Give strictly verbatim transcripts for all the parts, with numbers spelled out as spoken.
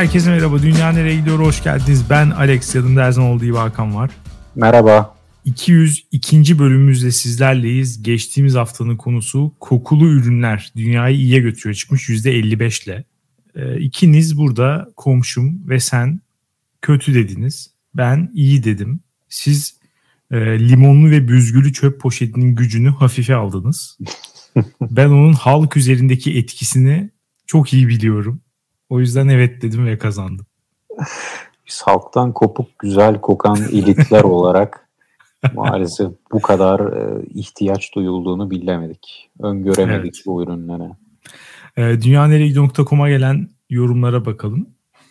Herkese merhaba. Dünya Nereye Gidiyor? Hoş geldiniz. Ben Alex. Yanımda her zaman olduğu gibi Hakan var. Merhaba. iki yüz ikinci bölümümüzde sizlerleyiz. Geçtiğimiz haftanın konusu kokulu ürünler. Dünyayı iyiye götürüyor çıkmış yüzde elli beş ile. E, ikiniz burada komşum ve sen kötü dediniz. Ben iyi dedim. Siz e, limonlu ve büzgülü çöp poşetinin gücünü hafife aldınız. Ben onun halk üzerindeki etkisini çok iyi biliyorum. O yüzden evet dedim ve kazandım. Biz halktan kopuk güzel kokan elitler olarak maalesef bu kadar ihtiyaç duyulduğunu bilemedik. Öngöremedik evet. Bu ürünlere. E, dünya nereye gidiyor nokta com'a gelen yorumlara bakalım.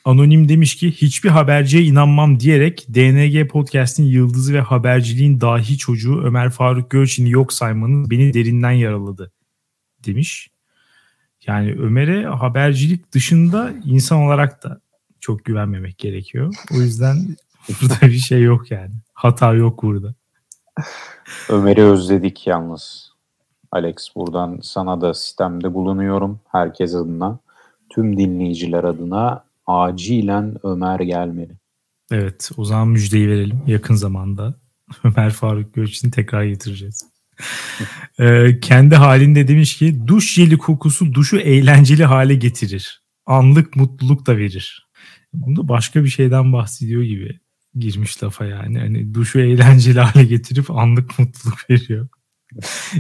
Anonim demiş ki hiçbir haberciye inanmam diyerek D N G Podcast'in yıldızı ve haberciliğin dahi çocuğu Ömer Faruk Gölçin'i yok saymanın beni derinden yaraladı demiş. Yani Ömer'e habercilik dışında insan olarak da çok güvenmemek gerekiyor. O yüzden burada bir şey yok yani. Hata yok burada. Ömer'i özledik yalnız. Alex, buradan sana da sistemde bulunuyorum. Herkes adına, tüm dinleyiciler adına acilen Ömer gelmeli. Evet, o zaman müjdeyi verelim. Yakın zamanda Ömer Faruk Gölçin'i tekrar getireceğiz. ee, kendi halinde demiş ki duş jeli kokusu duşu eğlenceli hale getirir. Anlık mutluluk da verir. Bunda başka bir şeyden bahsediyor gibi girmiş lafa yani. Hani duşu eğlenceli hale getirip anlık mutluluk veriyor.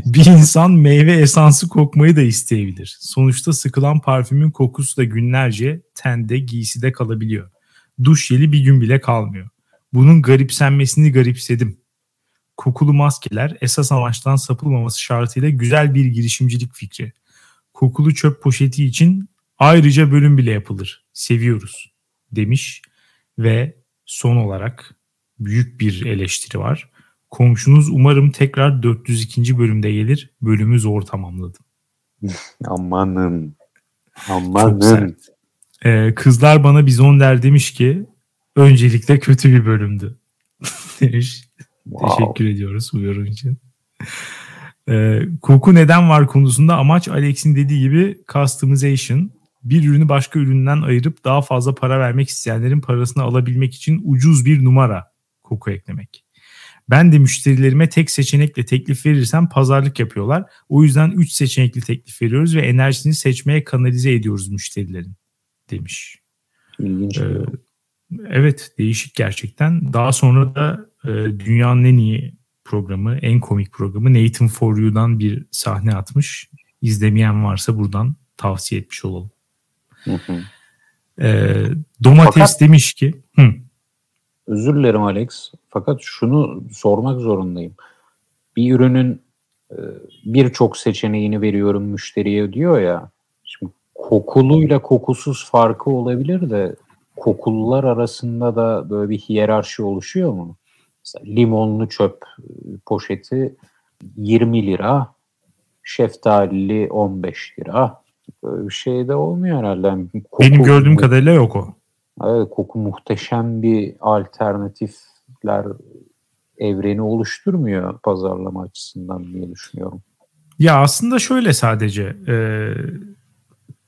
Bir insan meyve esansı kokmayı da isteyebilir. Sonuçta sıkılan parfümün kokusu da günlerce tende, giyside kalabiliyor. Duş jeli bir gün bile kalmıyor. Bunun garipsenmesini garipsedim. Kokulu maskeler esas amaçtan sapılmaması şartıyla güzel bir girişimcilik fikri. Kokulu çöp poşeti için ayrıca bölüm bile yapılır. Seviyoruz demiş ve son olarak büyük bir eleştiri var. Komşunuz umarım tekrar dört yüz ikinci bölümde gelir. Bölümü zor tamamladım. Amanın. Amanın. Ee, kızlar bana bizon der demiş ki öncelikle kötü bir bölümdü demiş. Wow. Teşekkür ediyoruz bu yorum için. Ee, koku neden var konusunda amaç Alex'in dediği gibi customization. Bir ürünü başka üründen ayırıp daha fazla para vermek isteyenlerin parasını alabilmek için ucuz bir numara koku eklemek. Ben de müşterilerime tek seçenekle teklif verirsem pazarlık yapıyorlar. O yüzden üç seçenekli teklif veriyoruz ve enerjisini seçmeye kanalize ediyoruz müşterilerin demiş. İlginç. Ee, evet, değişik gerçekten. Daha sonra da dünyanın en iyi programı, en komik programı Nathan For You'dan bir sahne atmış. İzlemeyen varsa buradan tavsiye etmiş olalım. Hı hı. E, domates fakat, demiş ki... Hı. Özür dilerim Alex. Fakat şunu sormak zorundayım. Bir ürünün birçok seçeneğini veriyorum müşteriye diyor ya. Şimdi kokuluyla kokusuz farkı olabilir de kokullar arasında da böyle bir hiyerarşi oluşuyor mu? Mesela limonlu çöp poşeti yirmi lira, şeftalili on beş lira. Böyle bir şey de olmuyor herhalde. Koku, benim gördüğüm mu- kadarıyla yok o. Evet, koku muhteşem bir alternatifler evreni oluşturmuyor pazarlama açısından diye düşünüyorum. Ya aslında şöyle sadece e,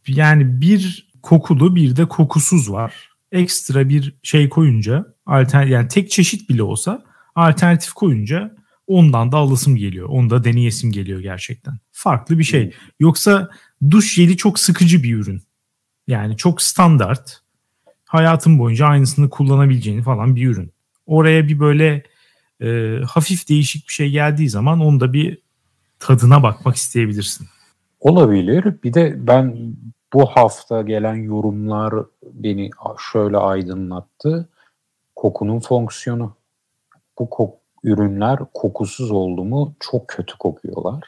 yani bir kokulu bir de kokusuz var. Ekstra bir şey koyunca alternatif, yani tek çeşit bile olsa alternatif koyunca ondan da alasım geliyor. Onu da deneyesim geliyor gerçekten. Farklı bir şey. Yoksa duş jeli çok sıkıcı bir ürün. Yani çok standart. Hayatın boyunca aynısını kullanabileceğini falan bir ürün. Oraya bir böyle e, hafif değişik bir şey geldiği zaman onu da bir tadına bakmak isteyebilirsin. Olabilir. Bir de ben... Bu hafta gelen yorumlar beni şöyle aydınlattı. Kokunun fonksiyonu. Bu kok- ürünler kokusuz oldu mu çok kötü kokuyorlar.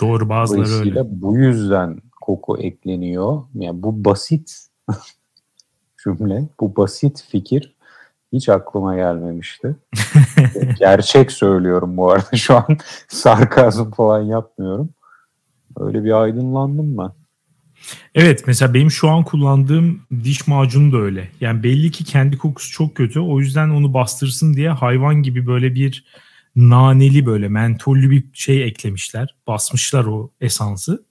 Doğru, bazıları öyle. Dolayısıyla bu yüzden koku ekleniyor. Yani bu basit cümle, bu basit fikir hiç aklıma gelmemişti. Gerçek söylüyorum bu arada. Şu an sarkazm falan yapmıyorum. Öyle bir aydınlandım ben. Evet, mesela benim şu an kullandığım diş macunu da öyle. Yani belli ki kendi kokusu çok kötü. O yüzden onu bastırsın diye hayvan gibi böyle bir naneli, böyle mentollü bir şey eklemişler. Basmışlar o esansı.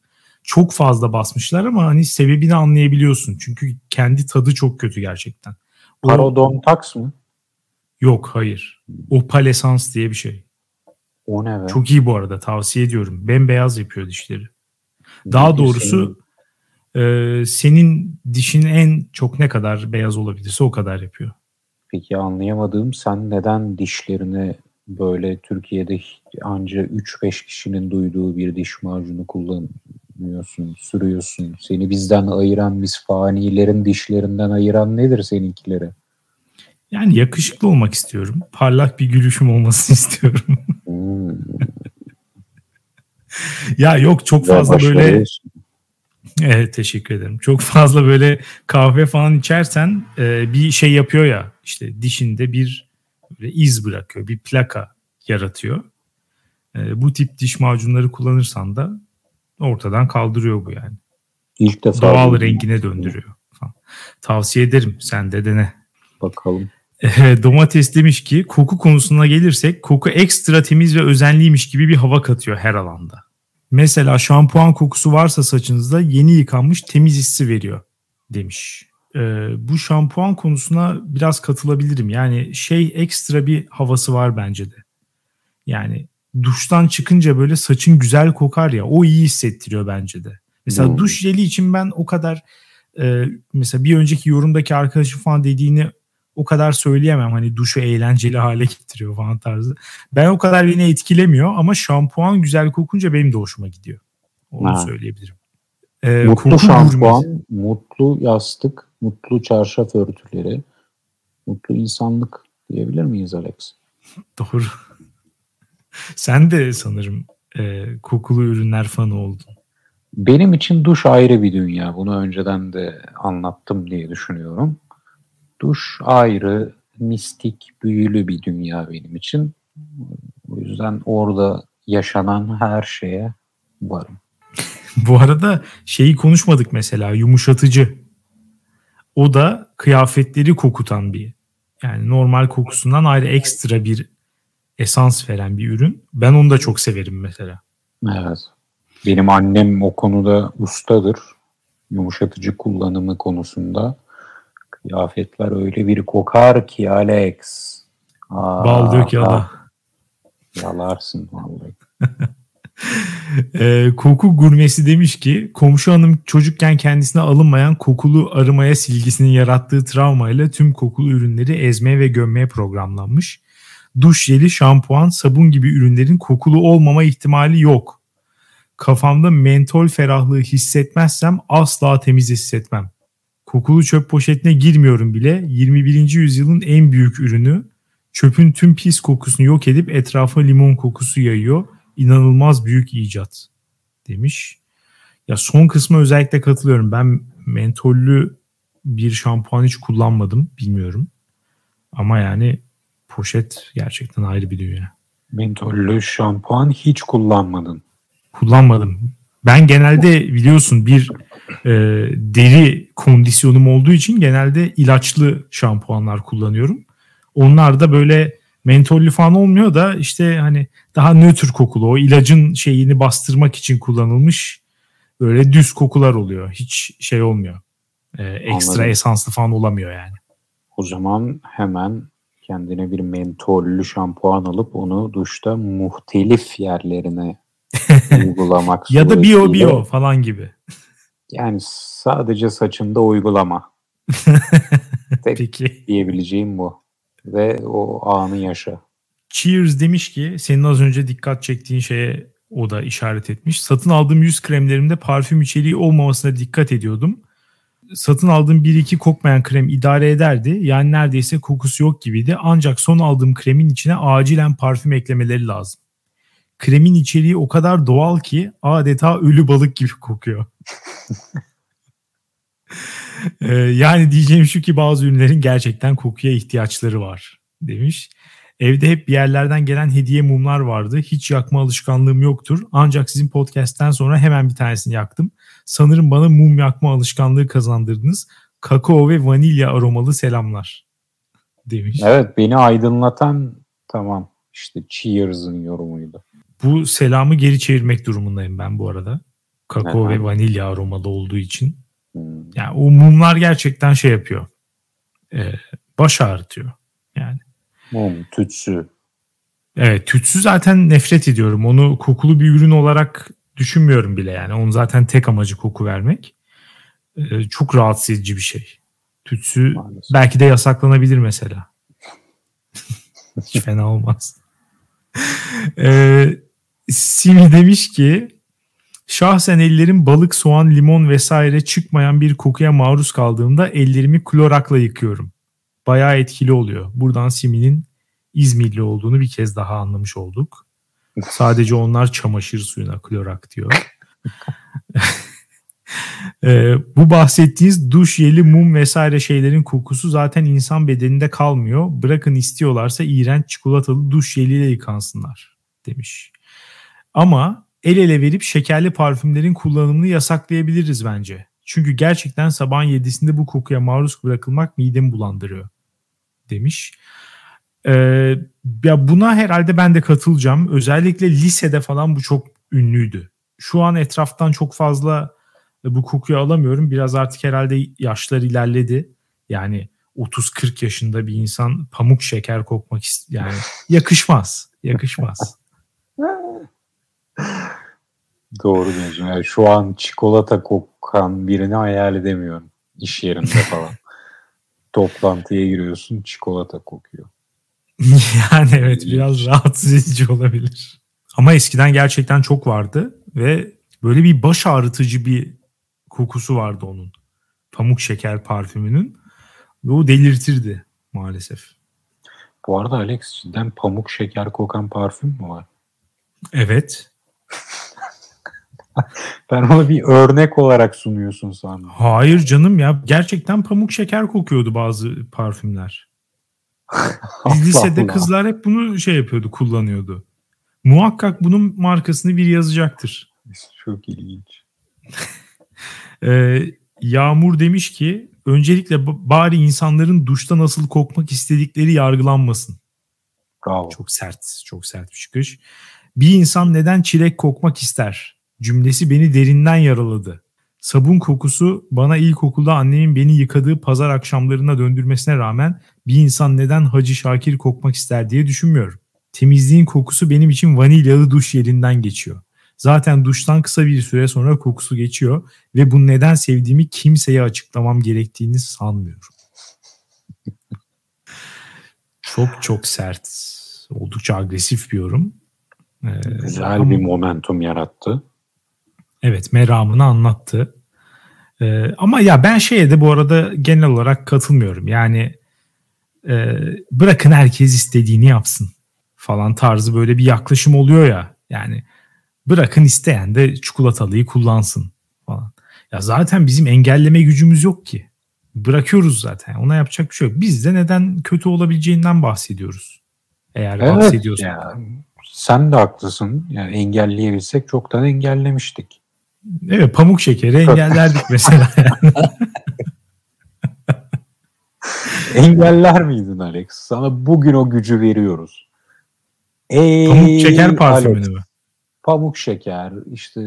çok fazla basmışlar ama hani sebebini anlayabiliyorsun. Çünkü kendi tadı çok kötü gerçekten. O... Parodontax mı? Yok, hayır. Opalesans diye bir şey. O ne be? Çok iyi bu arada, tavsiye ediyorum. Bembeyaz yapıyor dişleri. Daha ne doğrusu senin? E, senin dişin en çok ne kadar beyaz olabilirse o kadar yapıyor. Peki anlayamadığım, sen neden dişlerini böyle Türkiye'de anca üç beş kişinin duyduğu bir diş macunu kullanıyorsun, sürüyorsun? Seni bizden ayıran, biz fanilerin dişlerinden ayıran nedir seninkileri? Yani yakışıklı olmak istiyorum. Parlak bir gülüşüm olmasını istiyorum. Hmm. Ya yok, çok güzel fazla böyle... Evet, teşekkür ederim. Çok fazla böyle kahve falan içersen e, bir şey yapıyor ya, işte dişinde bir iz bırakıyor, bir plaka yaratıyor. E, bu tip diş macunları kullanırsan da ortadan kaldırıyor bu yani. İlk defa doğal rengine döndürüyor falan. Tavsiye ederim, sen de dene. Bakalım. E, domates demiş ki, koku konusuna gelirsek koku ekstra temiz ve özenliymiş gibi bir hava katıyor her alanda. Mesela şampuan kokusu varsa saçınızda yeni yıkanmış temiz hissi veriyor demiş. Ee, bu şampuan konusuna biraz katılabilirim. Yani şey, ekstra bir havası var bence de. Yani duştan çıkınca böyle saçın güzel kokar ya, o iyi hissettiriyor bence de. Mesela hmm. duş jeli için ben o kadar e, mesela bir önceki yorumdaki arkadaşım falan dediğini o kadar söyleyemem. Hani duşu eğlenceli hale getiriyor falan tarzı. Ben o kadar beni etkilemiyor ama şampuan güzel kokunca benim de hoşuma gidiyor. Onu ha. söyleyebilirim. Ee, mutlu şampuan, durmesi. Mutlu yastık, mutlu çarşaf örtüleri, mutlu insanlık diyebilir miyiz Alex? Doğru. Sen de sanırım e, kokulu ürünler fanı oldun. Benim için duş ayrı bir dünya. Bunu önceden de anlattım diye düşünüyorum. Duş ayrı, mistik, büyülü bir dünya benim için. O yüzden orada yaşanan her şeye varım. Bu arada şeyi konuşmadık mesela, yumuşatıcı. O da kıyafetleri kokutan bir, yani normal kokusundan ayrı ekstra bir esans veren bir ürün. Ben onu da çok severim mesela. Evet. Benim annem o konuda ustadır. Yumuşatıcı kullanımı konusunda. Kıyafetler öyle bir kokar ki Alex. Aa, bal dök yala. Yalarsın vallahi. e, koku gurmesi demiş ki, komşu hanım çocukken kendisine alınmayan kokulu arımaya silgisinin yarattığı travmayla tüm kokulu ürünleri ezmeye ve gömmeye programlanmış. Duş jeli, şampuan, sabun gibi ürünlerin kokulu olmama ihtimali yok. Kafamda mentol ferahlığı hissetmezsem asla temiz hissetmem. Kokulu çöp poşetine girmiyorum bile. yirmi birinci yüzyılın en büyük ürünü. Çöpün tüm pis kokusunu yok edip etrafa limon kokusu yayıyor. İnanılmaz büyük icat demiş. Ya son kısma özellikle katılıyorum. Ben mentollü bir şampuan hiç kullanmadım. Bilmiyorum. Ama yani poşet gerçekten ayrı bir dünya. Mentollü şampuan hiç kullanmadın. Kullanmadım. Ben genelde biliyorsun bir e, deri kondisyonum olduğu için genelde ilaçlı şampuanlar kullanıyorum. Onlar da böyle mentollü falan olmuyor da işte hani daha nötr kokulu, o ilacın şeyini bastırmak için kullanılmış böyle düz kokular oluyor. Hiç şey olmuyor. E, ekstra Anladım. Esanslı falan olamıyor yani. O zaman hemen kendine bir mentollü şampuan alıp onu duşta muhtelif yerlerine uygulamak ya da bio bio falan gibi. Yani sadece saçımda uygulama. Tek Peki. diyebileceğim bu. Ve o anı yaşa. Cheers demiş ki, senin az önce dikkat çektiğin şeye o da işaret etmiş. Satın aldığım yüz kremlerimde parfüm içeriği olmamasına dikkat ediyordum. Satın aldığım bir iki kokmayan krem idare ederdi. Yani neredeyse kokusu yok gibiydi. Ancak son aldığım kremin içine acilen parfüm eklemeleri lazım. Kremin içeriği o kadar doğal ki adeta ölü balık gibi kokuyor. ee, yani diyeceğim şu ki, bazı ürünlerin gerçekten kokuya ihtiyaçları var demiş. Evde hep bir yerlerden gelen hediye mumlar vardı. Hiç yakma alışkanlığım yoktur. Ancak sizin podcast'ten sonra hemen bir tanesini yaktım. Sanırım bana mum yakma alışkanlığı kazandırdınız. Kakao ve vanilya aromalı selamlar demiş. Evet, beni aydınlatan tamam işte Cheers'ın yorumuydu. Bu selamı geri çevirmek durumundayım ben bu arada. Kakao Aha. ve vanilya aromalı olduğu için. Hmm. Yani o mumlar gerçekten şey yapıyor. E, baş ağrıtıyor. Yani. Mum, tütsü. Evet, tütsü zaten nefret ediyorum. Onu kokulu bir ürün olarak düşünmüyorum bile yani. Onun zaten tek amacı koku vermek. E, çok rahatsız edici bir şey. Tütsü maalesef. Belki de yasaklanabilir mesela. Hiç fena olmaz. Ee, Simi demiş ki şahsen ellerim balık, soğan, limon vesaire çıkmayan bir kokuya maruz kaldığımda ellerimi klorakla yıkıyorum. Bayağı etkili oluyor. Buradan Simi'nin İzmirli olduğunu bir kez daha anlamış olduk. Sadece onlar çamaşır suyuna klorak diyor. Ee, bu bahsettiğiniz duş jeli, mum vesaire şeylerin kokusu zaten insan bedeninde kalmıyor. Bırakın istiyorlarsa iğrenç çikolatalı duş jeliyle yıkansınlar demiş. Ama el ele verip şekerli parfümlerin kullanımını yasaklayabiliriz bence. Çünkü gerçekten sabahın yedisinde bu kokuya maruz bırakılmak midemi bulandırıyor demiş. Ee, ya buna herhalde ben de katılacağım. Özellikle lisede falan bu çok ünlüydü. Şu an etraftan çok fazla bu kokuyu alamıyorum. Biraz artık herhalde yaşlar ilerledi. Yani otuz kırk yaşında bir insan pamuk şeker kokmak ist- yani yakışmaz. Yakışmaz. Doğru diyorsun. Yani şu an çikolata kokan birini hayal edemiyorum. İş yerinde falan. Toplantıya giriyorsun, çikolata kokuyor. Yani evet, biraz rahatsız edici olabilir. Ama eskiden gerçekten çok vardı ve böyle bir baş ağrıtıcı bir kokusu vardı onun. Pamuk şeker parfümünün. Ve o delirtirdi maalesef. Bu arada Alex, cidden pamuk şeker kokan parfüm mü var? Evet. Ben ona bir örnek olarak sunuyorsun sandım. Hayır canım ya. Gerçekten pamuk şeker kokuyordu bazı parfümler. Biz lisede kızlar hep bunu şey yapıyordu, kullanıyordu. Muhakkak bunun markasını biri yazacaktır. Çok ilginç. Ee, Yağmur demiş ki öncelikle bari insanların duşta nasıl kokmak istedikleri yargılanmasın. Bravo. Çok sert, çok sert bir çıkış. Bir insan neden çilek kokmak ister? Cümlesi beni derinden yaraladı. Sabun kokusu bana ilkokulda annemin beni yıkadığı pazar akşamlarına döndürmesine rağmen bir insan neden Hacı Şakir kokmak ister diye düşünmüyorum. Temizliğin kokusu benim için vanilyalı duş yerinden geçiyor. Zaten duştan kısa bir süre sonra kokusu geçiyor ve bu neden sevdiğimi kimseye açıklamam gerektiğini sanmıyorum. Çok çok sert, oldukça agresif bir yorum. Ee, Güzel ama bir momentum yarattı. Evet, meramını anlattı. Ee, ama ya ben şeye de bu arada genel olarak katılmıyorum. Yani e, bırakın herkes istediğini yapsın falan tarzı böyle bir yaklaşım oluyor ya. Yani bırakın isteyen de çikolatalıyı kullansın falan. Ya zaten bizim engelleme gücümüz yok ki. Bırakıyoruz zaten. Ona yapacak bir şey yok. Biz de neden kötü olabileceğinden bahsediyoruz. Eğer evet, bahsediyorsun. Ya, sen de haklısın. Yani engelleyebilsek çoktan engellemiştik. Evet, pamuk şekeri engellerdik mesela. Yani. Engeller miydin Alex? Sana bugün o gücü veriyoruz. Ey, pamuk şeker parfümünü mü? Pamuk şeker, işte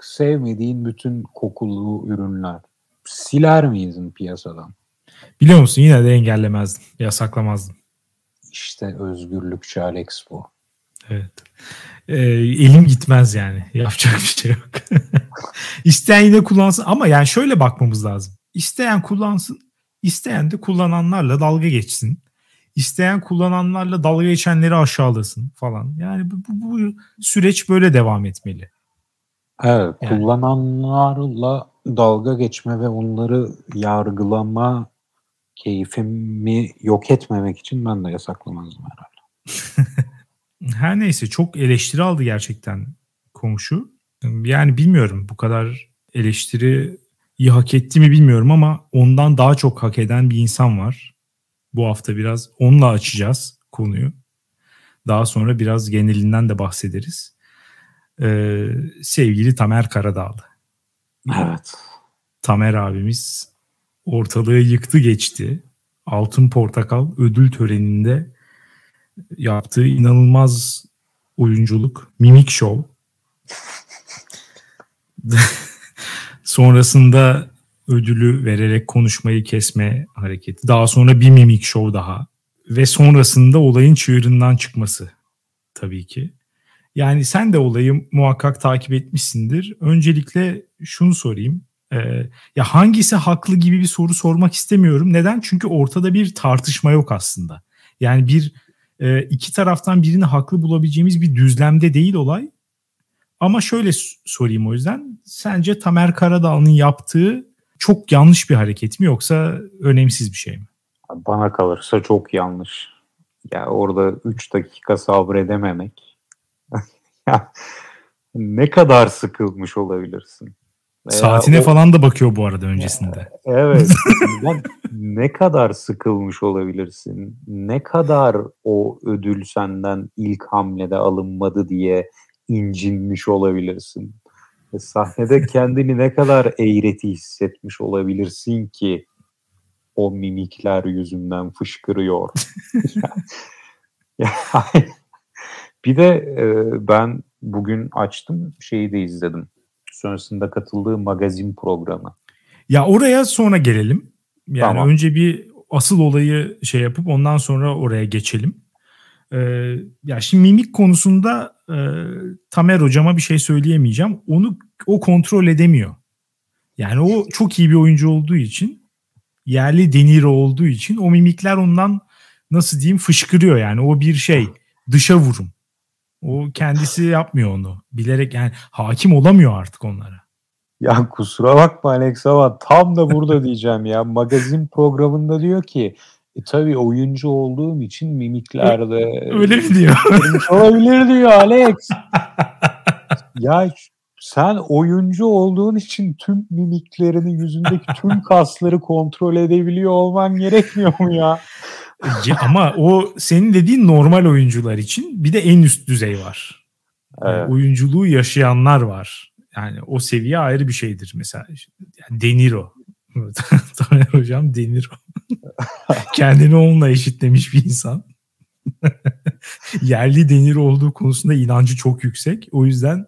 sevmediğin bütün kokulu ürünler. Siler miyiz piyasadan? Biliyor musun, yine de engellemezdim, yasaklamazdın. İşte özgürlükçü Alex bu. Evet. Ee, elim gitmez yani. Yapacak bir şey yok. İsteyen yine kullansın ama yani şöyle bakmamız lazım. İsteyen kullansın, isteyen de kullananlarla dalga geçsin. İsteyen kullananlarla dalga geçenleri aşağılasın falan. Yani bu, bu, bu süreç böyle devam etmeli. Evet, yani kullananlarla dalga geçme ve onları yargılama keyfimi yok etmemek için ben de yasaklamazdım herhalde. Her neyse, çok eleştiri aldı gerçekten komşu. Yani bilmiyorum, bu kadar eleştiriyi hak etti mi bilmiyorum ama ondan daha çok hak eden bir insan var. Bu hafta biraz onunla açacağız konuyu. Daha sonra biraz genelinden de bahsederiz. Ee, sevgili Tamer Karadağlı. Evet. Tamer abimiz ortalığı yıktı geçti. Altın Portakal ödül töreninde yaptığı inanılmaz oyunculuk, mimik şov. Sonrasında ödülü vererek konuşmayı kesme hareketi. Daha sonra bir mimik show daha. Ve sonrasında olayın çığırından çıkması tabii ki. Yani sen de olayı muhakkak takip etmişsindir. Öncelikle şunu sorayım. Ee, ya hangisi haklı gibi bir soru sormak istemiyorum. Neden? Çünkü ortada bir tartışma yok aslında. Yani bir e, iki taraftan birini haklı bulabileceğimiz bir düzlemde değil olay. Ama şöyle sorayım o yüzden. Sence Tamer Karadağlı'nın yaptığı çok yanlış bir hareket mi yoksa önemsiz bir şey mi? Bana kalırsa çok yanlış. Ya orada üç dakika sabredememek. Ya ne kadar sıkılmış olabilirsin? Veya saatine o... falan da bakıyor bu arada öncesinde. Evet. Ne kadar sıkılmış olabilirsin? Ne kadar o ödül senden ilk hamlede alınmadı diye incinmiş olabilirsin? E, sahnede kendini ne kadar eğreti hissetmiş olabilirsin ki o mimikler yüzünden fışkırıyor. Yani, bir de e, ben bugün açtım şeyi de izledim. Sonrasında katıldığı magazin programı. Ya oraya sonra gelelim. Yani tamam. Önce bir asıl olayı şey yapıp ondan sonra oraya geçelim. Ee, ya şimdi mimik konusunda e, Tamer hocama bir şey söyleyemeyeceğim. Onu o kontrol edemiyor. Yani o çok iyi bir oyuncu olduğu için, yerli deniro olduğu için o mimikler ondan nasıl diyeyim fışkırıyor yani. O bir şey, dışa vurum. O kendisi yapmıyor onu. Bilerek yani hakim olamıyor artık onlara. Ya kusura bakma Alex ama tam da burada diyeceğim ya. Magazin programında diyor ki e, tabii oyuncu olduğum için mimiklerde... Öyle mi diyor? Olabilir diyor Alex. Ya sen oyuncu olduğun için tüm mimiklerini, yüzündeki tüm kasları kontrol edebiliyor olman gerekmiyor mu ya? Ama o senin dediğin normal oyuncular için bir de en üst düzey var. Evet. Yani oyunculuğu yaşayanlar var. Yani o seviye ayrı bir şeydir mesela. Yani De Niro. Tamer hocam De Niro. Kendini onunla eşitlemiş bir insan. Yerli De Niro olduğu konusunda inancı çok yüksek. O yüzden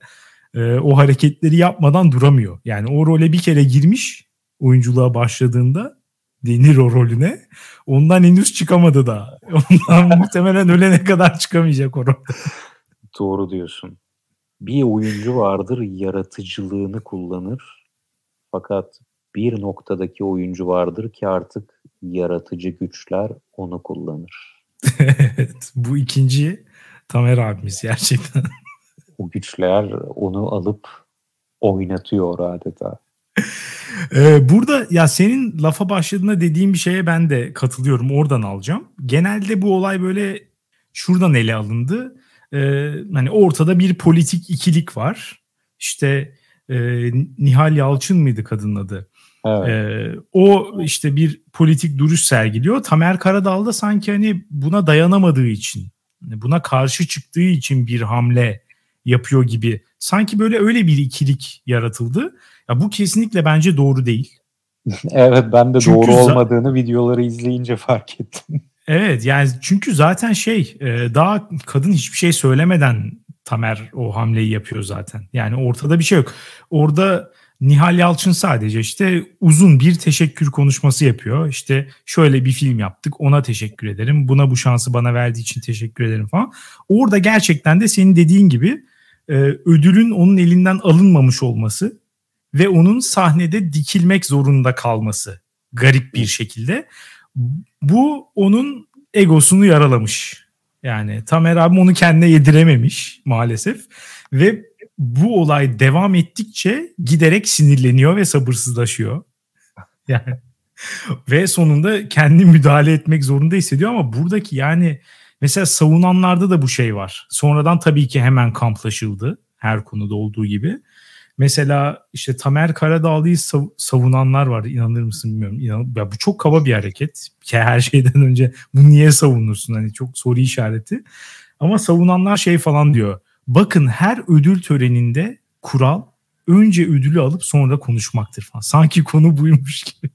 e, o hareketleri yapmadan duramıyor. Yani o role bir kere girmiş oyunculuğa başladığında De Niro rolüne. Ondan henüz çıkamadı da. Ondan muhtemelen ölene kadar çıkamayacak o rol. Doğru diyorsun. Bir oyuncu vardır yaratıcılığını kullanır. Fakat bir noktadaki oyuncu vardır ki artık yaratıcı güçler onu kullanır. Evet. Bu ikinci Tamer abimiz gerçekten. O güçler onu alıp oynatıyor adeta. Burada ya senin lafa başladığında dediğim bir şeye ben de katılıyorum. Oradan alacağım. Genelde bu olay böyle şuradan ele alındı. Ee, hani ortada bir politik ikilik var. İşte e, Nihal Yalçın mıydı kadının adı? Evet. Ee, o işte bir politik duruş sergiliyor. Tamer Karadağlı da sanki hani buna dayanamadığı için, buna karşı çıktığı için bir hamle yapıyor gibi. Sanki böyle öyle bir ikilik yaratıldı. Ya bu kesinlikle bence doğru değil. Evet ben de çünkü doğru olmadığını za- videoları izleyince fark ettim. Evet yani çünkü zaten şey daha kadın hiçbir şey söylemeden Tamer o hamleyi yapıyor zaten. Yani ortada bir şey yok. Orada Nihal Yalçın sadece işte uzun bir teşekkür konuşması yapıyor. İşte şöyle bir film yaptık ona teşekkür ederim. Buna bu şansı bana verdiği için teşekkür ederim falan. Orada gerçekten de senin dediğin gibi ödülün onun elinden alınmamış olması ve onun sahnede dikilmek zorunda kalması garip bir şekilde. Bu onun egosunu yaralamış. Yani Tamer abi onu kendine yedirememiş maalesef. Ve bu olay devam ettikçe giderek sinirleniyor ve sabırsızlaşıyor. Yani ve sonunda kendi müdahale etmek zorunda hissediyor ama buradaki yani mesela savunanlarda da bu şey var. Sonradan tabii ki hemen kamplaşıldı her konuda olduğu gibi. Mesela işte Tamer Karadağlı'yı sav- savunanlar vardı. İnanır mısın bilmiyorum. İnan- ya bu çok kaba bir hareket. Her şeyden önce bu niye savunursun? Hani çok soru işareti. Ama savunanlar şey falan diyor. Bakın her ödül töreninde kural önce ödülü alıp sonra konuşmaktır falan. Sanki konu buymuş gibi.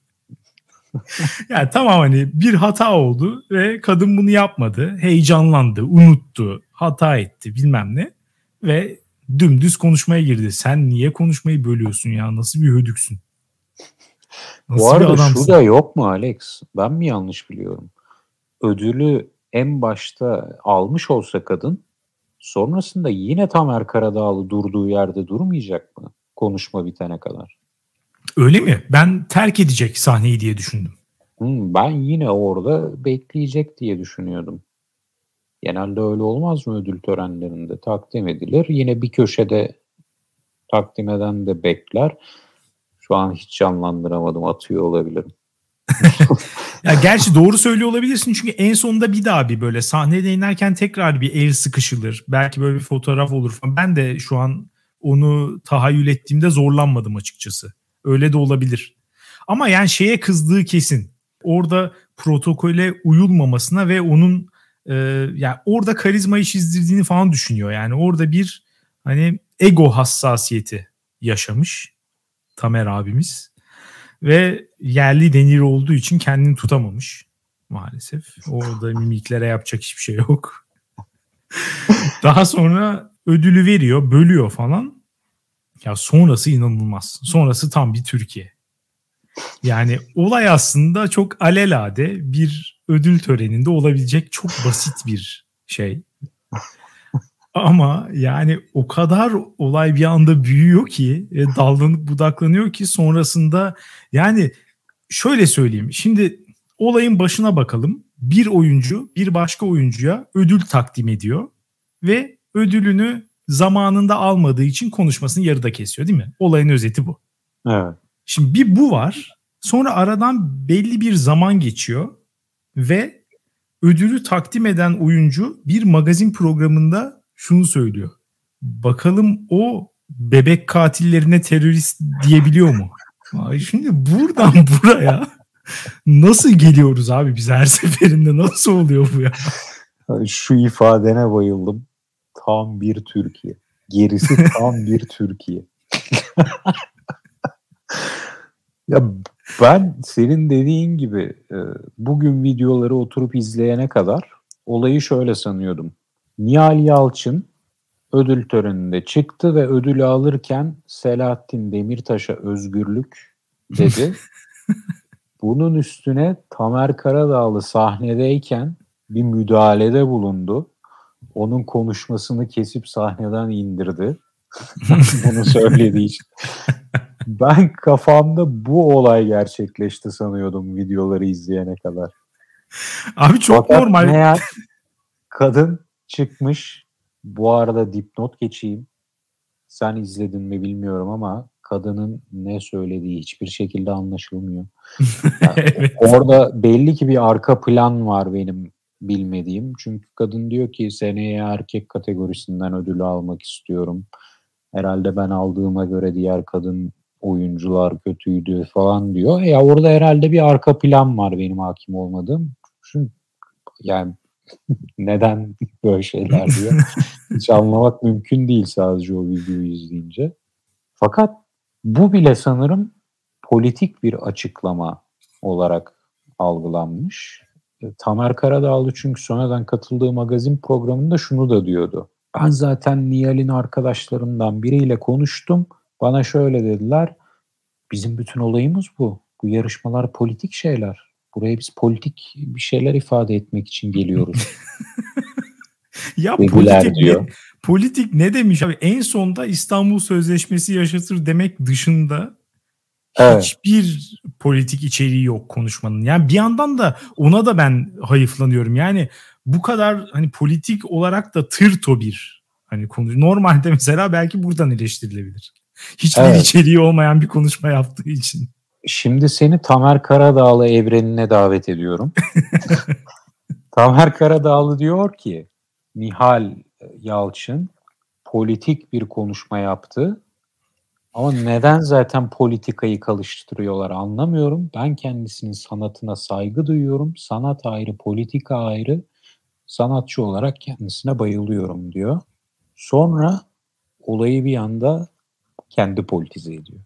Yani tamam hani bir hata oldu ve kadın bunu yapmadı. Heyecanlandı, unuttu, hata etti bilmem ne. Ve dümdüz konuşmaya girdi. Sen niye konuşmayı bölüyorsun ya? Nasıl bir hödüksün? Nasıl bu arada şu da yok mu Alex? Ben mi yanlış biliyorum? Ödülü en başta almış olsa kadın, sonrasında yine Tamer Karadağlı durduğu yerde durmayacak mı? Konuşma bitene kadar. Öyle mi? Ben terk edecek sahneyi diye düşündüm. Hmm, ben yine orada bekleyecek diye düşünüyordum. Genelde öyle olmaz mı ödül törenlerinde? Takdim edilir. Yine bir köşede takdim eden de bekler. Şu an hiç canlandıramadım. Atıyor olabilirim. Ya gerçi doğru söylüyor olabilirsin. Çünkü en sonunda bir daha bir böyle sahnede inerken tekrar bir el sıkışılır. Belki böyle bir fotoğraf olur falan. Ben de şu an onu tahayyül ettiğimde zorlanmadım açıkçası. Öyle de olabilir. Ama yani şeye kızdığı kesin. Orada protokole uyulmamasına ve onun e, yani orada karizmayı çizdirdiğini falan düşünüyor. Yani orada bir hani ego hassasiyeti yaşamış Tamer abimiz. Ve yerli denir olduğu için kendini tutamamış maalesef. Orada mimiklere yapacak hiçbir şey yok. Daha sonra ödülü veriyor, bölüyor falan. Ya sonrası inanılmaz. Sonrası tam bir Türkiye. Yani olay aslında çok alelade bir ödül töreninde olabilecek çok basit bir şey. Ama yani o kadar olay bir anda büyüyor ki, dallanıp budaklanıyor ki sonrasında yani şöyle söyleyeyim. Şimdi olayın başına bakalım. Bir oyuncu bir başka oyuncuya ödül takdim ediyor ve ödülünü zamanında almadığı için konuşmasını yarıda kesiyor, değil mi? Olayın özeti bu. Evet. Şimdi bir bu var. Sonra aradan belli bir zaman geçiyor ve ödülü takdim eden oyuncu bir magazin programında şunu söylüyor. Bakalım o bebek katillerine terörist diyebiliyor mu? Ay şimdi buradan buraya nasıl geliyoruz abi biz her seferinde? Nasıl oluyor bu ya? Şu ifadene bayıldım. Tam bir Türkiye. Gerisi tam bir Türkiye. Ya ben senin dediğin gibi bugün videoları oturup izleyene kadar olayı şöyle sanıyordum. Nihal Yalçın ödül töreninde çıktı ve ödülü alırken Selahattin Demirtaş'a özgürlük dedi. Bunun üstüne Tamer Karadağlı sahnedeyken bir müdahalede bulundu. Onun konuşmasını kesip sahneden indirdi. Bunu söylediği için. Ben kafamda bu olay gerçekleşti sanıyordum videoları izleyene kadar. Abi çok fakat normal. Meğer kadın çıkmış. Bu arada dipnot geçeyim. Sen izledin mi bilmiyorum ama kadının ne söylediği hiçbir şekilde anlaşılmıyor. Yani evet. Orada belli ki bir arka plan var benim bilmediğim. Çünkü kadın diyor ki seneye erkek kategorisinden ödülü almak istiyorum. Herhalde ben aldığıma göre diğer kadın oyuncular kötüydü falan diyor. Ya orada herhalde bir arka plan var benim hakim olmadığım. Çünkü yani neden böyle şeyler diyor. Hiç anlamak mümkün değil sadece o videoyu izleyince. Fakat bu bile sanırım politik bir açıklama olarak algılanmış. Tamer Karadağlı çünkü sonradan katıldığı magazin programında şunu da diyordu. Ben zaten Nihal'in arkadaşlarından biriyle konuştum. Bana şöyle dediler, bizim bütün olayımız bu. Bu yarışmalar politik şeyler. Buraya biz politik bir şeyler ifade etmek için geliyoruz. Ya politik ne, politik ne demiş abi? En sonda İstanbul Sözleşmesi yaşatır demek dışında evet. Hiçbir politik içeriği yok konuşmanın. Yani bir yandan da ona da ben hayıflanıyorum. Yani bu kadar hani politik olarak da tırto bir hani konu. Normalde mesela belki buradan eleştirilebilir. Hiçbir evet. içeriği olmayan bir konuşma yaptığı için. Şimdi seni Tamer Karadağlı evrenine davet ediyorum. Tamer Karadağlı diyor ki Nihal Yalçın politik bir konuşma yaptı. Ama neden zaten politikayı karıştırıyorlar anlamıyorum. Ben kendisinin sanatına saygı duyuyorum. Sanat ayrı, politika ayrı. Sanatçı olarak kendisine bayılıyorum diyor. Sonra olayı bir anda kendi politize ediyor.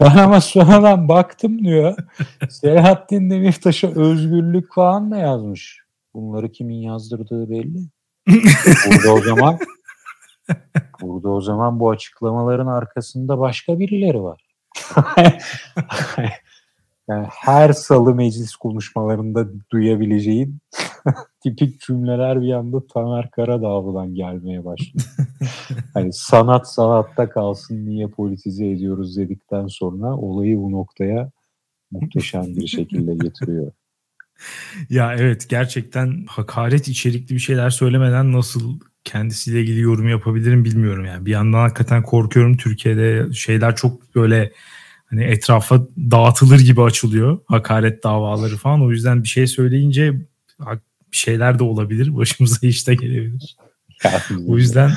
Ben ama sonradan baktım diyor. Selahattin Demirtaş'a özgürlük falan da yazmış. Bunları kimin yazdırdığı belli. Burada o zaman Burada o zaman bu açıklamaların arkasında başka birileri var. Yani her salı meclis konuşmalarında duyabileceğin tipik cümleler bir anda Tamer Karadağlı'dan gelmeye başladı. Hani sanat sanatta kalsın, niye politize ediyoruz dedikten sonra olayı bu noktaya muhteşem bir şekilde getiriyor. Ya evet, gerçekten hakaret içerikli bir şeyler söylemeden nasıl kendisiyle ilgili yorum yapabilirim bilmiyorum yani. Bir yandan hakikaten korkuyorum, Türkiye'de şeyler çok böyle hani etrafa dağıtılır gibi açılıyor, hakaret davaları falan. O yüzden bir şey söyleyince bir şeyler de olabilir, başımıza iş de gelebilir. O yüzden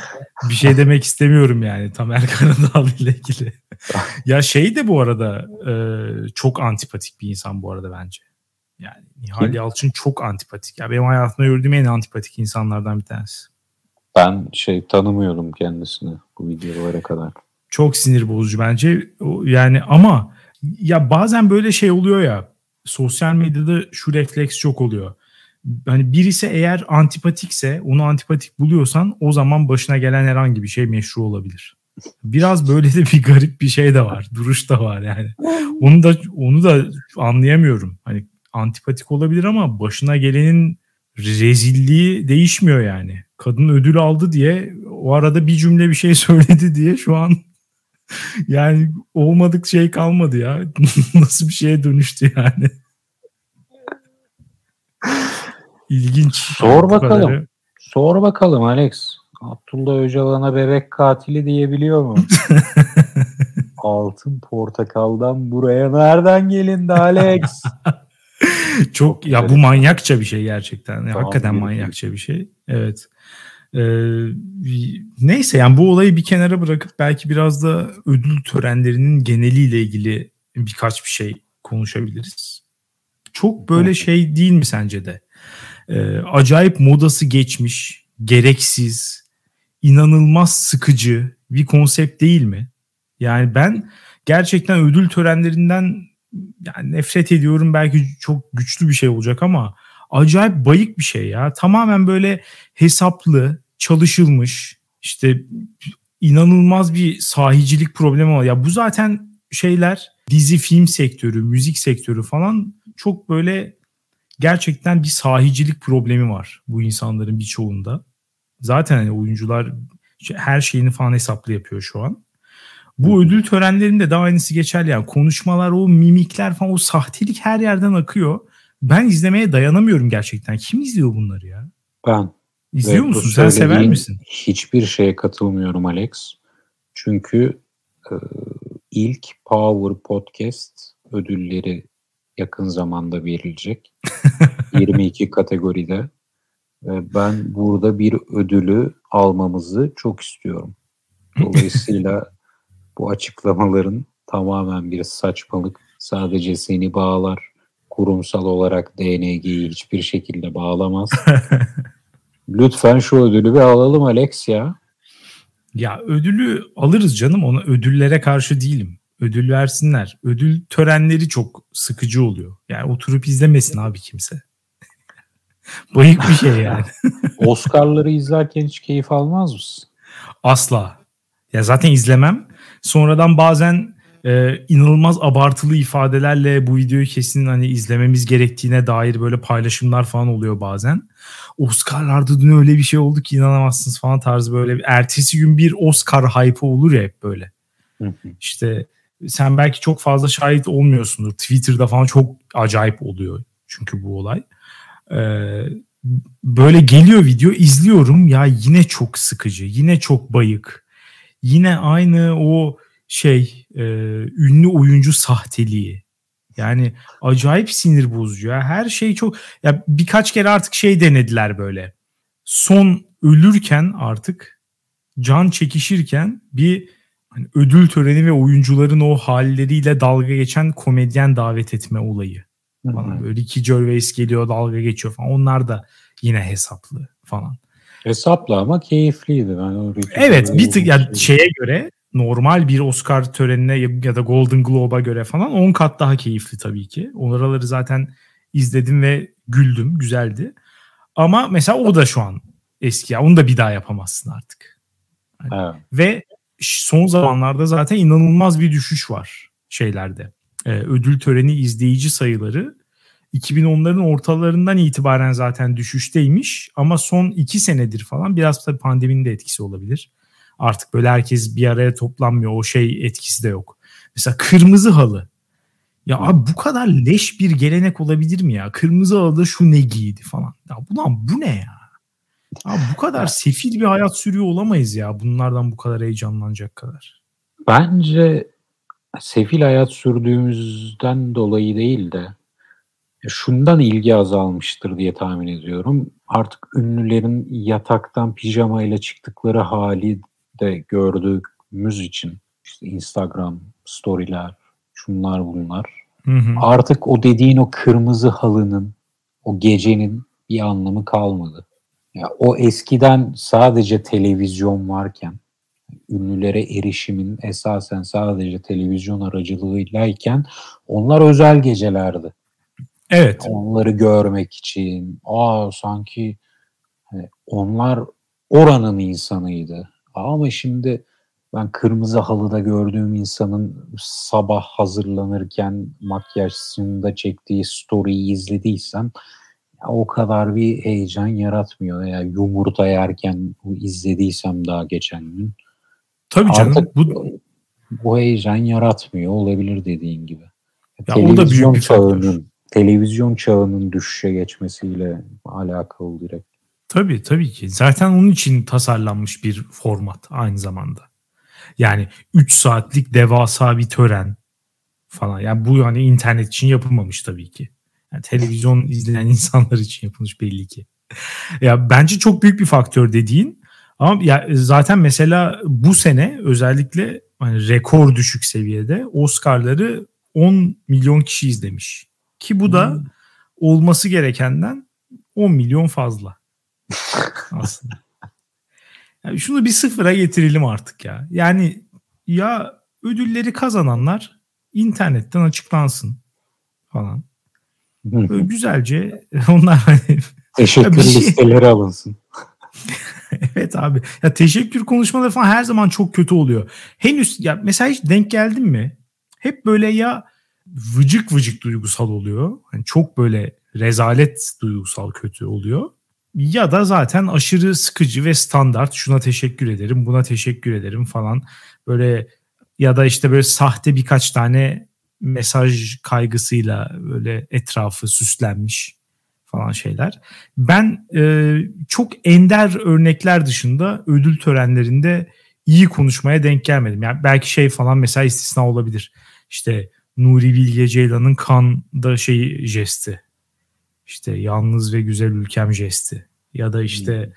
bir şey demek istemiyorum yani Tamer Karadağlı ile ilgili. Ya şey de bu arada çok antipatik bir insan bu arada bence. Yani Nihal Yalçın çok antipatik. Ya benim hayatımda gördüğüm en antipatik insanlardan bir tanesi. Ben şey tanımıyordum kendisini bu videolara kadar. Çok sinir bozucu bence. Yani ama ya bazen böyle şey oluyor ya. Sosyal medyada şu refleks çok oluyor. Hani birisi eğer antipatikse, onu antipatik buluyorsan o zaman başına gelen herhangi bir şey meşru olabilir. Biraz böyle de bir garip bir şey de var. Duruş da var yani. Onu da onu da anlayamıyorum. Hani antipatik olabilir ama başına gelenin rezilliği değişmiyor yani. Kadın ödül aldı diye o arada bir cümle bir şey söyledi diye şu an yani olmadık şey kalmadı ya. Nasıl bir şeye dönüştü yani. İlginç. Sor bakalım. Kadarı. Sor bakalım Alex. Abdullah Öcalan'a bebek katili diyebiliyor mu? Altın Portakal'dan buraya nereden gelindi Alex? Çok, Çok ya garip. Bu manyakça bir şey gerçekten. Tamam, hakikaten bir manyakça bir, bir şey. Evet. Ee, neyse yani bu olayı bir kenara bırakıp belki biraz da ödül törenlerinin geneliyle ilgili birkaç bir şey konuşabiliriz. Çok böyle şey değil mi sence de? Ee, acayip modası geçmiş, gereksiz, inanılmaz sıkıcı bir konsept değil mi? Yani ben gerçekten ödül törenlerinden yani nefret ediyorum, belki çok güçlü bir şey olacak ama acayip bayık bir şey ya. Tamamen böyle hesaplı, çalışılmış, işte inanılmaz bir sahicilik problemi var. Ya bu zaten şeyler, dizi, film sektörü, müzik sektörü falan çok böyle gerçekten bir sahicilik problemi var bu insanların birçoğunda. Zaten hani oyuncular her şeyini falan hesaplı yapıyor şu an. Bu ödül törenlerinde de aynısı geçerli yani. Konuşmalar, o mimikler falan, o sahtelik her yerden akıyor. Ben izlemeye dayanamıyorum gerçekten. Kim izliyor bunları ya? Ben. İzliyor musun? Sen sever misin? Hiçbir şeye katılmıyorum Alex. Çünkü e, ilk Power Podcast ödülleri yakın zamanda verilecek. yirmi iki kategoride. E, ben burada bir ödülü almamızı çok istiyorum. Dolayısıyla bu açıklamaların tamamen bir saçmalık. Sadece seni bağlar. Kurumsal olarak D N G'yi hiçbir şekilde bağlamaz. Lütfen şu ödülü bir alalım Alex ya. Ya ödülü alırız canım. Ona, ödüllere karşı değilim. Ödül versinler. Ödül törenleri çok sıkıcı oluyor. Yani oturup izlemesin abi kimse. Bayık bir şey yani. Oscar'ları izlerken hiç keyif almaz mısın? Asla. Ya zaten izlemem. Sonradan bazen Ee, inanılmaz abartılı ifadelerle bu videoyu kesin hani izlememiz gerektiğine dair böyle paylaşımlar falan oluyor bazen. Oscar'larda dün öyle bir şey oldu ki inanamazsınız falan tarzı, böyle ertesi gün bir Oscar hype'ı olur ya hep böyle. Hı hı. İşte sen belki çok fazla şahit olmuyorsundur. Twitter'da falan çok acayip oluyor çünkü bu olay. Ee, böyle geliyor video, izliyorum ya, yine çok sıkıcı, yine çok bayık, yine aynı o şey e, ünlü oyuncu sahteliği. Yani acayip sinir bozucu ya. Her şey çok ya, birkaç kere artık şey denediler böyle. Son ölürken artık can çekişirken bir hani ödül töreni ve oyuncuların o halleriyle dalga geçen komedyen davet etme olayı. Falan böyle Ricky Gervais geliyor, dalga geçiyor falan. Onlar da yine hesaplı falan. Hesaplı ama keyifliydi. Yani evet, bir tık yani şeye göre, normal bir Oscar törenine ya da Golden Globe'a göre falan on kat daha keyifli tabii ki. Oraları zaten izledim ve güldüm. Güzeldi. Ama mesela o da şu an eski. Onu da bir daha yapamazsın artık. Evet. Ve son zamanlarda zaten inanılmaz bir düşüş var şeylerde. Ee, ödül töreni izleyici sayıları iki bin onların ortalarından itibaren zaten düşüşteymiş. Ama son iki senedir falan, biraz tabii pandeminin de etkisi olabilir. Artık böyle herkes bir araya toplanmıyor. O şey etkisi de yok. Mesela kırmızı halı. Ya abi bu kadar leş bir gelenek olabilir mi ya? Kırmızı halıda şu ne giydi falan. Ya ulan bu ne ya? Abi bu kadar sefil bir hayat sürüyor olamayız ya. Bunlardan bu kadar heyecanlanacak kadar. Bence sefil hayat sürdüğümüzden dolayı değil de şundan ilgi azalmıştır diye tahmin ediyorum. Artık ünlülerin yataktan pijamayla çıktıkları hali de gördüğümüz için, işte Instagram story'ler, şunlar bunlar. Hı hı. Artık o dediğin o kırmızı halının, o gecenin bir anlamı kalmadı. Ya o eskiden sadece televizyon varken, ünlülere erişimin esasen sadece televizyon aracılığıylayken, onlar özel gecelerdi. Evet. Onları görmek için. Aa sanki onlar oranın insanıydı. Ama şimdi ben kırmızı halıda gördüğüm insanın sabah hazırlanırken makyajında çektiği story'yi izlediysem o kadar bir heyecan yaratmıyor. Veya yani yumurta yerken izlediysem daha geçen gün. Tabii canım. Artık bu... bu heyecan yaratmıyor olabilir dediğin gibi. Ya televizyon çağının, televizyon çağının düşüşe geçmesiyle alakalı direkt. Tabii tabii ki. Zaten onun için tasarlanmış bir format aynı zamanda. Yani üç saatlik devasa bir tören falan. Yani bu hani internet için yapılmamış tabii ki. Yani televizyon izleyen insanlar için yapılmış belli ki. Ya bence çok büyük bir faktör dediğin. Ama ya zaten mesela bu sene özellikle hani rekor düşük seviyede Oscar'ları on milyon kişi izlemiş. Ki bu da olması gerekenden on milyon fazla. Aslında. Yani şunu bir sıfıra getirelim artık ya. Yani ya ödülleri kazananlar internetten açıklansın falan. Böyle güzelce onlar hani teşekkür listeleri şey... alınsın. Evet abi. Ya teşekkür konuşmaları falan her zaman çok kötü oluyor. Henüz ya mesela hiç denk geldin mi? Hep böyle ya vıcık vıcık duygusal oluyor. Yani çok böyle rezalet duygusal kötü oluyor. Ya da zaten aşırı sıkıcı ve standart, şuna teşekkür ederim, buna teşekkür ederim falan. Böyle ya da işte böyle sahte birkaç tane mesaj kaygısıyla böyle etrafı süslenmiş falan şeyler. Ben e, çok ender örnekler dışında ödül törenlerinde iyi konuşmaya denk gelmedim. Yani belki şey falan mesela istisna olabilir. İşte Nuri Bilge Ceylan'ın Cannes'da şey jesti. İşte yalnız ve güzel ülkem jesti. Ya da işte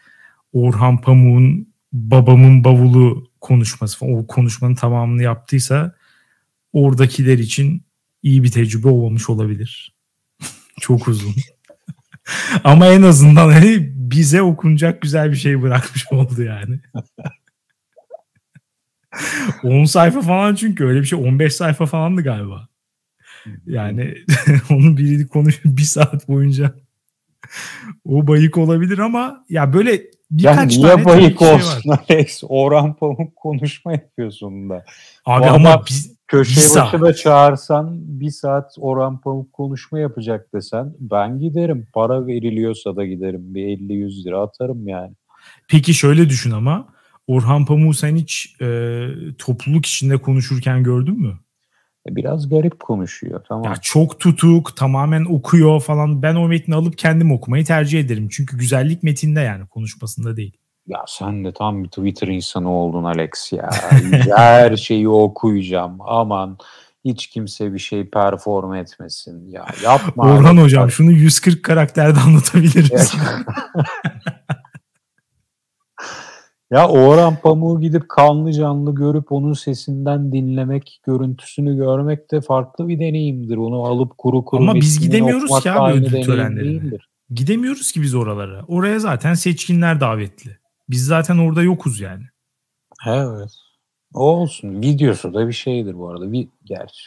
Orhan Pamuk'un babamın bavulu konuşması falan. O konuşmanın tamamını yaptıysa oradakiler için iyi bir tecrübe olmamış olabilir. Çok uzun. Ama en azından hani bize okunacak güzel bir şey bırakmış oldu yani. on sayfa falan, çünkü öyle bir şey on beş sayfa falandı galiba. Yani onun biri konuşuyor bir saat boyunca. O bayık olabilir ama ya böyle birkaç yani tane bayık şey olsun var. Alex, Orhan Pamuk konuşma yapıyorsun da. Abi ama, ama biz, köşeye başına çağırsan bir saat Orhan Pamuk konuşma yapacak desen ben giderim. Para veriliyorsa da giderim. Bir elli yüz lira atarım yani. Peki şöyle düşün ama Orhan Pamuk sen hiç e, topluluk içinde konuşurken gördün mü? Biraz garip konuşuyor. Tamam. Ya çok tutuk, tamamen okuyor falan. Ben o metni alıp kendim okumayı tercih ederim. Çünkü güzellik metinde yani, konuşmasında değil. Ya sen de tam bir Twitter insanı oldun Alex ya. Her şeyi okuyacağım. Aman hiç kimse bir şey perform etmesin. Ya yapma. Orhan abi. Hocam şunu yüz kırk karakterde anlatabiliriz. Ya Orhan Pamuk'u gidip kanlı canlı görüp onun sesinden dinlemek, görüntüsünü görmek de farklı bir deneyimdir. Onu alıp kuru kuru... Ama biz gidemiyoruz ki abi ödül törenlerine. Gidemiyoruz ki biz oralara. Oraya zaten seçkinler davetli. Biz zaten orada yokuz yani. Evet. O olsun. Videosu da bir şeydir bu arada. Bir... Gerçi.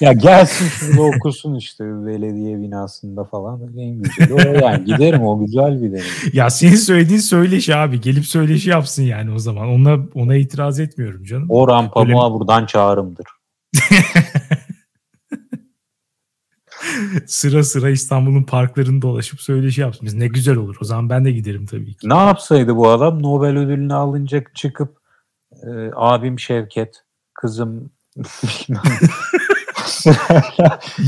Ya gelsin şurada okusun işte belediye binasında falan. En güzeli o yani. Giderim, o güzel bir deneyim. Ya senin söylediğin söyleşi abi. Gelip söyleşi yapsın yani o zaman. Ona ona itiraz etmiyorum canım. Orhan Pamuk'a öyle... buradan çağrımdır. Sıra sıra İstanbul'un parklarını dolaşıp söyleşi yapsın. Biz ne güzel olur. O zaman ben de giderim tabii ki. Ne yapsaydı bu adam? Nobel ödülünü alınca çıkıp e, abim Şevket, kızım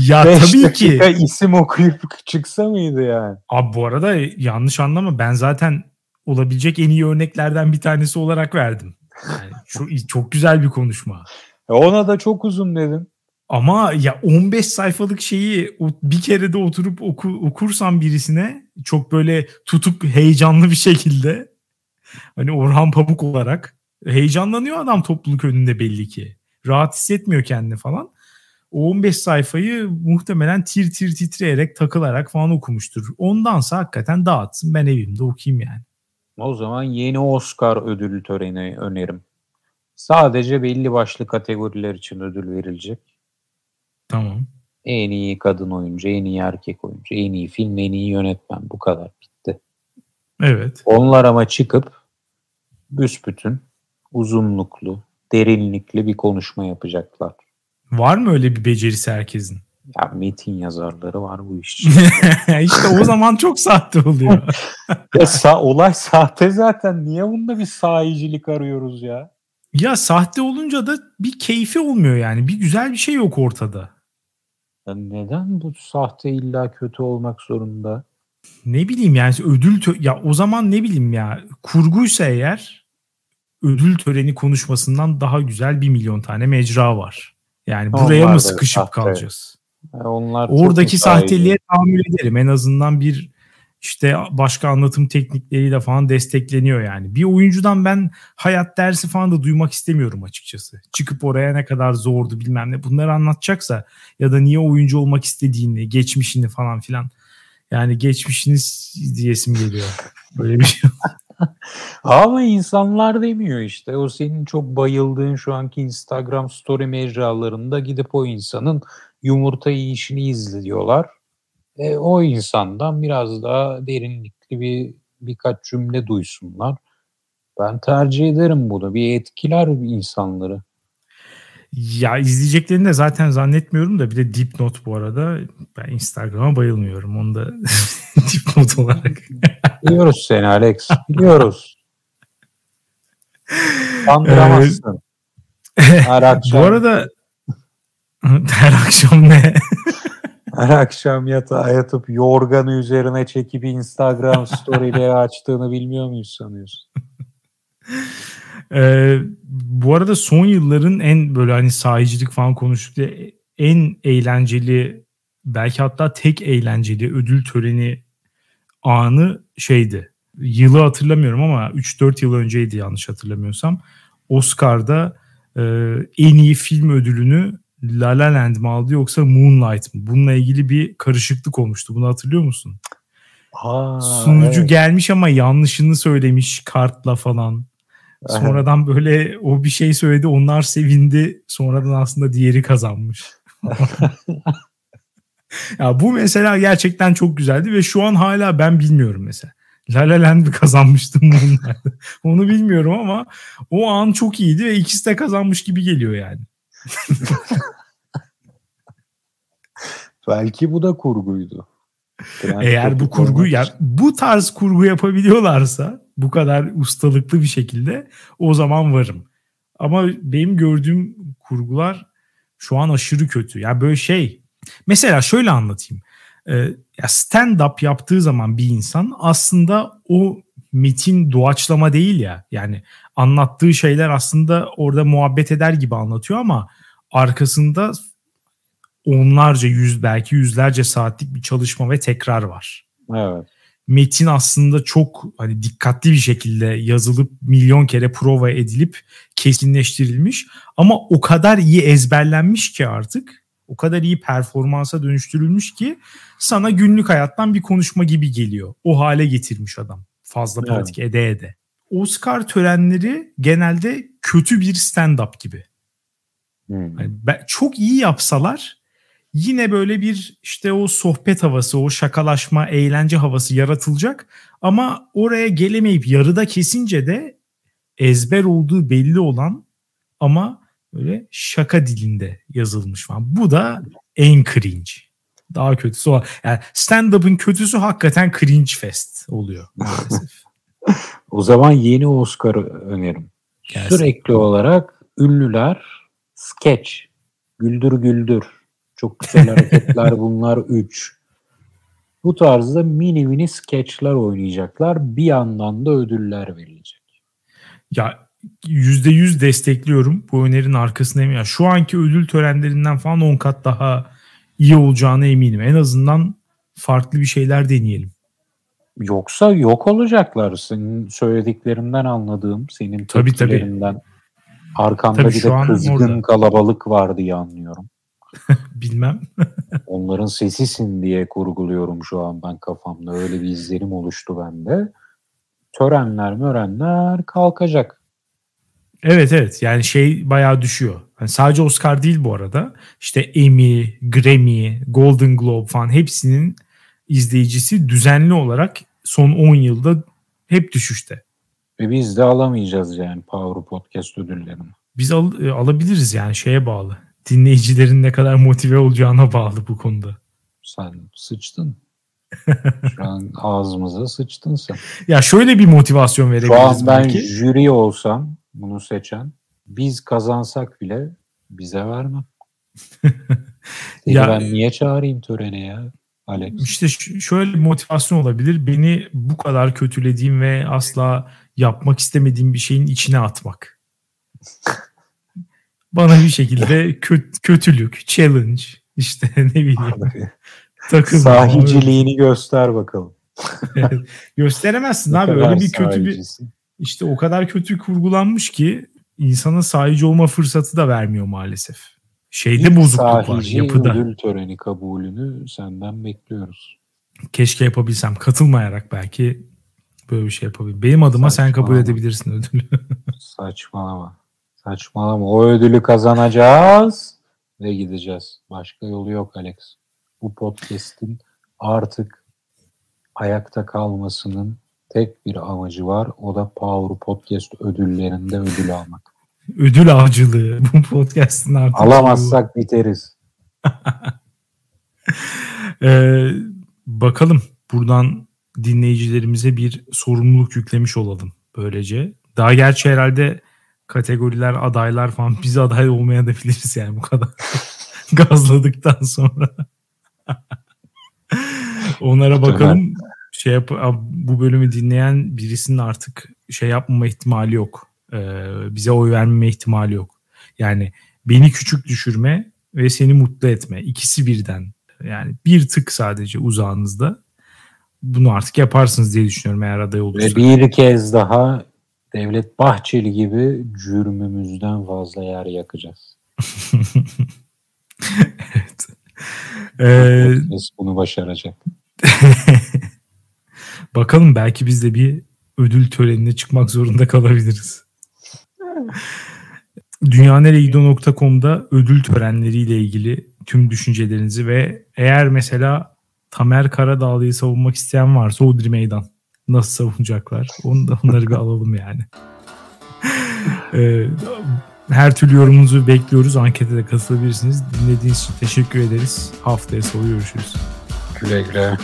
ya tabii ki isim okuyup çıksa mıydı yani? Abi bu arada yanlış anlama, ben zaten olabilecek en iyi örneklerden bir tanesi olarak verdim. Yani çok, çok güzel bir konuşma. Ona da çok uzun dedim. Ama ya on beş sayfalık şeyi bir kere de oturup oku, okursan birisine çok böyle tutup heyecanlı bir şekilde, hani Orhan Pamuk olarak heyecanlanıyor adam topluluk önünde belli ki. Rahat hissetmiyor kendini falan. O on beş sayfayı muhtemelen tir tir titreyerek, takılarak falan okumuştur. Ondansa hakikaten dağıtsın, ben evimde okuyayım yani. O zaman yeni Oscar ödül töreni önerim. Sadece belli başlı kategoriler için ödül verilecek. Tamam. En iyi kadın oyuncu, en iyi erkek oyuncu, en iyi film, en iyi yönetmen. Bu kadar, bitti. Evet. Onlar ama çıkıp büsbütün uzunluklu, derinlikli bir konuşma yapacaklar. Var mı öyle bir becerisi herkesin? Ya metin yazarları var bu iş. İşte o zaman çok sahte oluyor. Ya sa- olay sahte zaten. Niye bunda bir sahicilik arıyoruz ya? Ya sahte olunca da bir keyfi olmuyor yani. Bir güzel bir şey yok ortada. Ya neden bu sahte illa kötü olmak zorunda? Ne bileyim yani ödül tö- ya o zaman ne bileyim ya kurguysa eğer ödül töreni konuşmasından daha güzel bir milyon tane mecra var. Yani buraya onlar mı sıkışıp sahte kalacağız? Yani onlar oradaki sahteliğe tahammül ederim. En azından bir işte başka anlatım teknikleriyle falan destekleniyor yani. Bir oyuncudan ben hayat dersi falan da duymak istemiyorum açıkçası. Çıkıp oraya ne kadar zordu bilmem ne bunları anlatacaksa ya da niye oyuncu olmak istediğini, geçmişini falan filan. Yani geçmişiniz diyesim geliyor. Böyle bir şey. Ama insanlar demiyor işte. O senin çok bayıldığın şu anki Instagram story mecralarında gidip o insanın yumurta yiyişini izliyorlar. E, o insandan biraz daha derinlikli bir birkaç cümle duysunlar. Ben tercih ederim bunu. Bir etkiler insanları. Ya izleyeceklerini de zaten zannetmiyorum da, bir de dipnot bu arada. Ben Instagram'a bayılmıyorum. Onu da dipnot olarak. Biliyoruz seni Alex. Biliyoruz. Kandıramazsın. Her akşam. Bu arada her akşam ne? Her akşam yatağa yatıp yorganı üzerine çekip Instagram storyleri açtığını bilmiyor muyuz sanıyorsun? Ee, bu arada son yılların en böyle hani sahicilik falan konuştuk diye en eğlenceli, belki hatta tek eğlenceli ödül töreni anı şeydi. Yılı hatırlamıyorum ama üç dört yıl önceydi yanlış hatırlamıyorsam. Oscar'da e, en iyi film ödülünü La La Land mi aldı yoksa Moonlight mı? Bununla ilgili bir karışıklık olmuştu. Bunu hatırlıyor musun? Aa, Sunucu evet. Gelmiş ama yanlışını söylemiş kartla falan. Sonradan böyle o bir şey söyledi, onlar sevindi. Sonradan aslında diğeri kazanmış. Ya bu mesela gerçekten çok güzeldi ve şu an hala ben bilmiyorum mesela. La La Land kazanmıştım Moonlight'ı. Onu bilmiyorum ama o an çok iyiydi ve ikisi de kazanmış gibi geliyor yani. Belki bu da kurguydu. Trend Eğer bu kurgu ya yani bu tarz kurgu yapabiliyorlarsa bu kadar ustalıklı bir şekilde, o zaman varım. Ama benim gördüğüm kurgular şu an aşırı kötü. Ya yani böyle şey. Mesela şöyle anlatayım. Stand-up yaptığı zaman bir insan aslında o metin doğaçlama değil ya. Yani anlattığı şeyler aslında orada muhabbet eder gibi anlatıyor ama arkasında onlarca yüz belki yüzlerce saatlik bir çalışma ve tekrar var. Evet. Metin aslında çok hani dikkatli bir şekilde yazılıp milyon kere prova edilip kesinleştirilmiş ama o kadar iyi ezberlenmiş ki artık, o kadar iyi performansa dönüştürülmüş ki sana günlük hayattan bir konuşma gibi geliyor. O hale getirmiş adam. Fazla pratik evet. ede ede. Oscar törenleri genelde kötü bir stand-up gibi. Hmm. Yani ben, çok iyi yapsalar yine böyle bir işte o sohbet havası, o şakalaşma, eğlence havası yaratılacak. Ama oraya gelemeyip yarıda kesince de ezber olduğu belli olan ama böyle şaka dilinde yazılmış falan. Bu da en cringe. Daha kötüsü o. Yani stand-up'ın kötüsü hakikaten cringe fest oluyor maalesef. O zaman yeni Oscar'ı öneririm. Gelsin. Sürekli olarak ünlüler sketch, güldür güldür, çok güzel hareketler bunlar üç. Bu tarzda mini mini sketchler oynayacaklar. Bir yandan da ödüller verilecek. Ya yüzde yüz destekliyorum bu önerinin arkasındayım. Ya şu anki ödül törenlerinden falan on kat daha iyi olacağına eminim. En azından farklı bir şeyler deneyelim. Yoksa yok olacaklar. Senin söylediklerinden anladığım, senin tepkilerinden. Tabii, tabii. Arkamda tabii, bir de kızgın orada kalabalık var diye anlıyorum. Bilmem. Onların sesisin diye kurguluyorum şu an ben kafamda. Öyle bir izlenim oluştu bende. Törenler mörenler kalkacak. Evet evet, yani şey bayağı düşüyor. Yani sadece Oscar değil bu arada. İşte Emmy, Grammy, Golden Globe falan hepsinin izleyicisi düzenli olarak son on yılda hep düşüşte. Ve biz de alamayacağız yani Power Podcast ödüllerini. Biz al- alabiliriz yani şeye bağlı. Dinleyicilerin ne kadar motive olacağına bağlı bu konuda. Sen sıçtın. Şu an ağzımıza sıçtın sen. Ya şöyle bir motivasyon verebiliriz. Şu an ben belki jüri olsam bunu seçen, biz kazansak bile bize vermem. Ya, ben niye çağırayım törene ya? Alex. İşte şöyle bir motivasyon olabilir. Beni bu kadar kötülediğim ve asla yapmak istemediğim bir şeyin içine atmak. Bana bir şekilde köt, kötülük, challenge, işte ne bileyim. Takım sahiciliğini abi göster bakalım. Evet, gösteremezsin abi. Öyle bir kötü sahicisi. Bir işte o kadar kötü kurgulanmış ki insana sahici olma fırsatı da vermiyor maalesef. Şeyde İlk bozukluk var yapıda. Ödül töreni kabulünü senden bekliyoruz. Keşke yapabilsem. Katılmayarak belki böyle bir şey yapabilirim. Benim adıma saçmalama, sen kabul edebilirsin ödülü. Saçmalama. Saçmalama. O ödülü kazanacağız ve gideceğiz. Başka yolu yok Alex. Bu podcast'in artık ayakta kalmasının tek bir amacı var. O da Power Podcast ödüllerinde ödül almak. Ödül avcılığı bu podcast'ın artık. Alamazsak bu biteriz. ee, bakalım buradan dinleyicilerimize bir sorumluluk yüklemiş olalım böylece. Daha gerçi herhalde kategoriler, adaylar falan biz aday olmayabiliriz yani bu kadar gazladıktan sonra. Onlara bakalım. Şey yap, bu bölümü dinleyen birisinin artık şey yapmama ihtimali yok. Bize oy vermeme ihtimali yok. Yani beni küçük düşürme ve seni mutlu etme. İkisi birden. Yani bir tık sadece uzağınızda. Bunu artık yaparsınız diye düşünüyorum eğer aday olursa. Ve bir kez daha Devlet Bahçeli gibi cürmümüzden fazla yer yakacağız. Evet. Ee, bunu başaracak. Bakalım belki biz de bir ödül törenine çıkmak zorunda kalabiliriz. dünya nereye gidiyor nokta com'da ödül törenleriyle ilgili tüm düşüncelerinizi ve eğer mesela Tamer Karadağlı'yı savunmak isteyen varsa Odri Meydan nasıl savunacaklar? Onu da onları bir alalım yani. Her türlü yorumunuzu bekliyoruz. Ankete de katılabilirsiniz. Dinlediğiniz için teşekkür ederiz. Haftaya salı görüşürüz. Güle güle.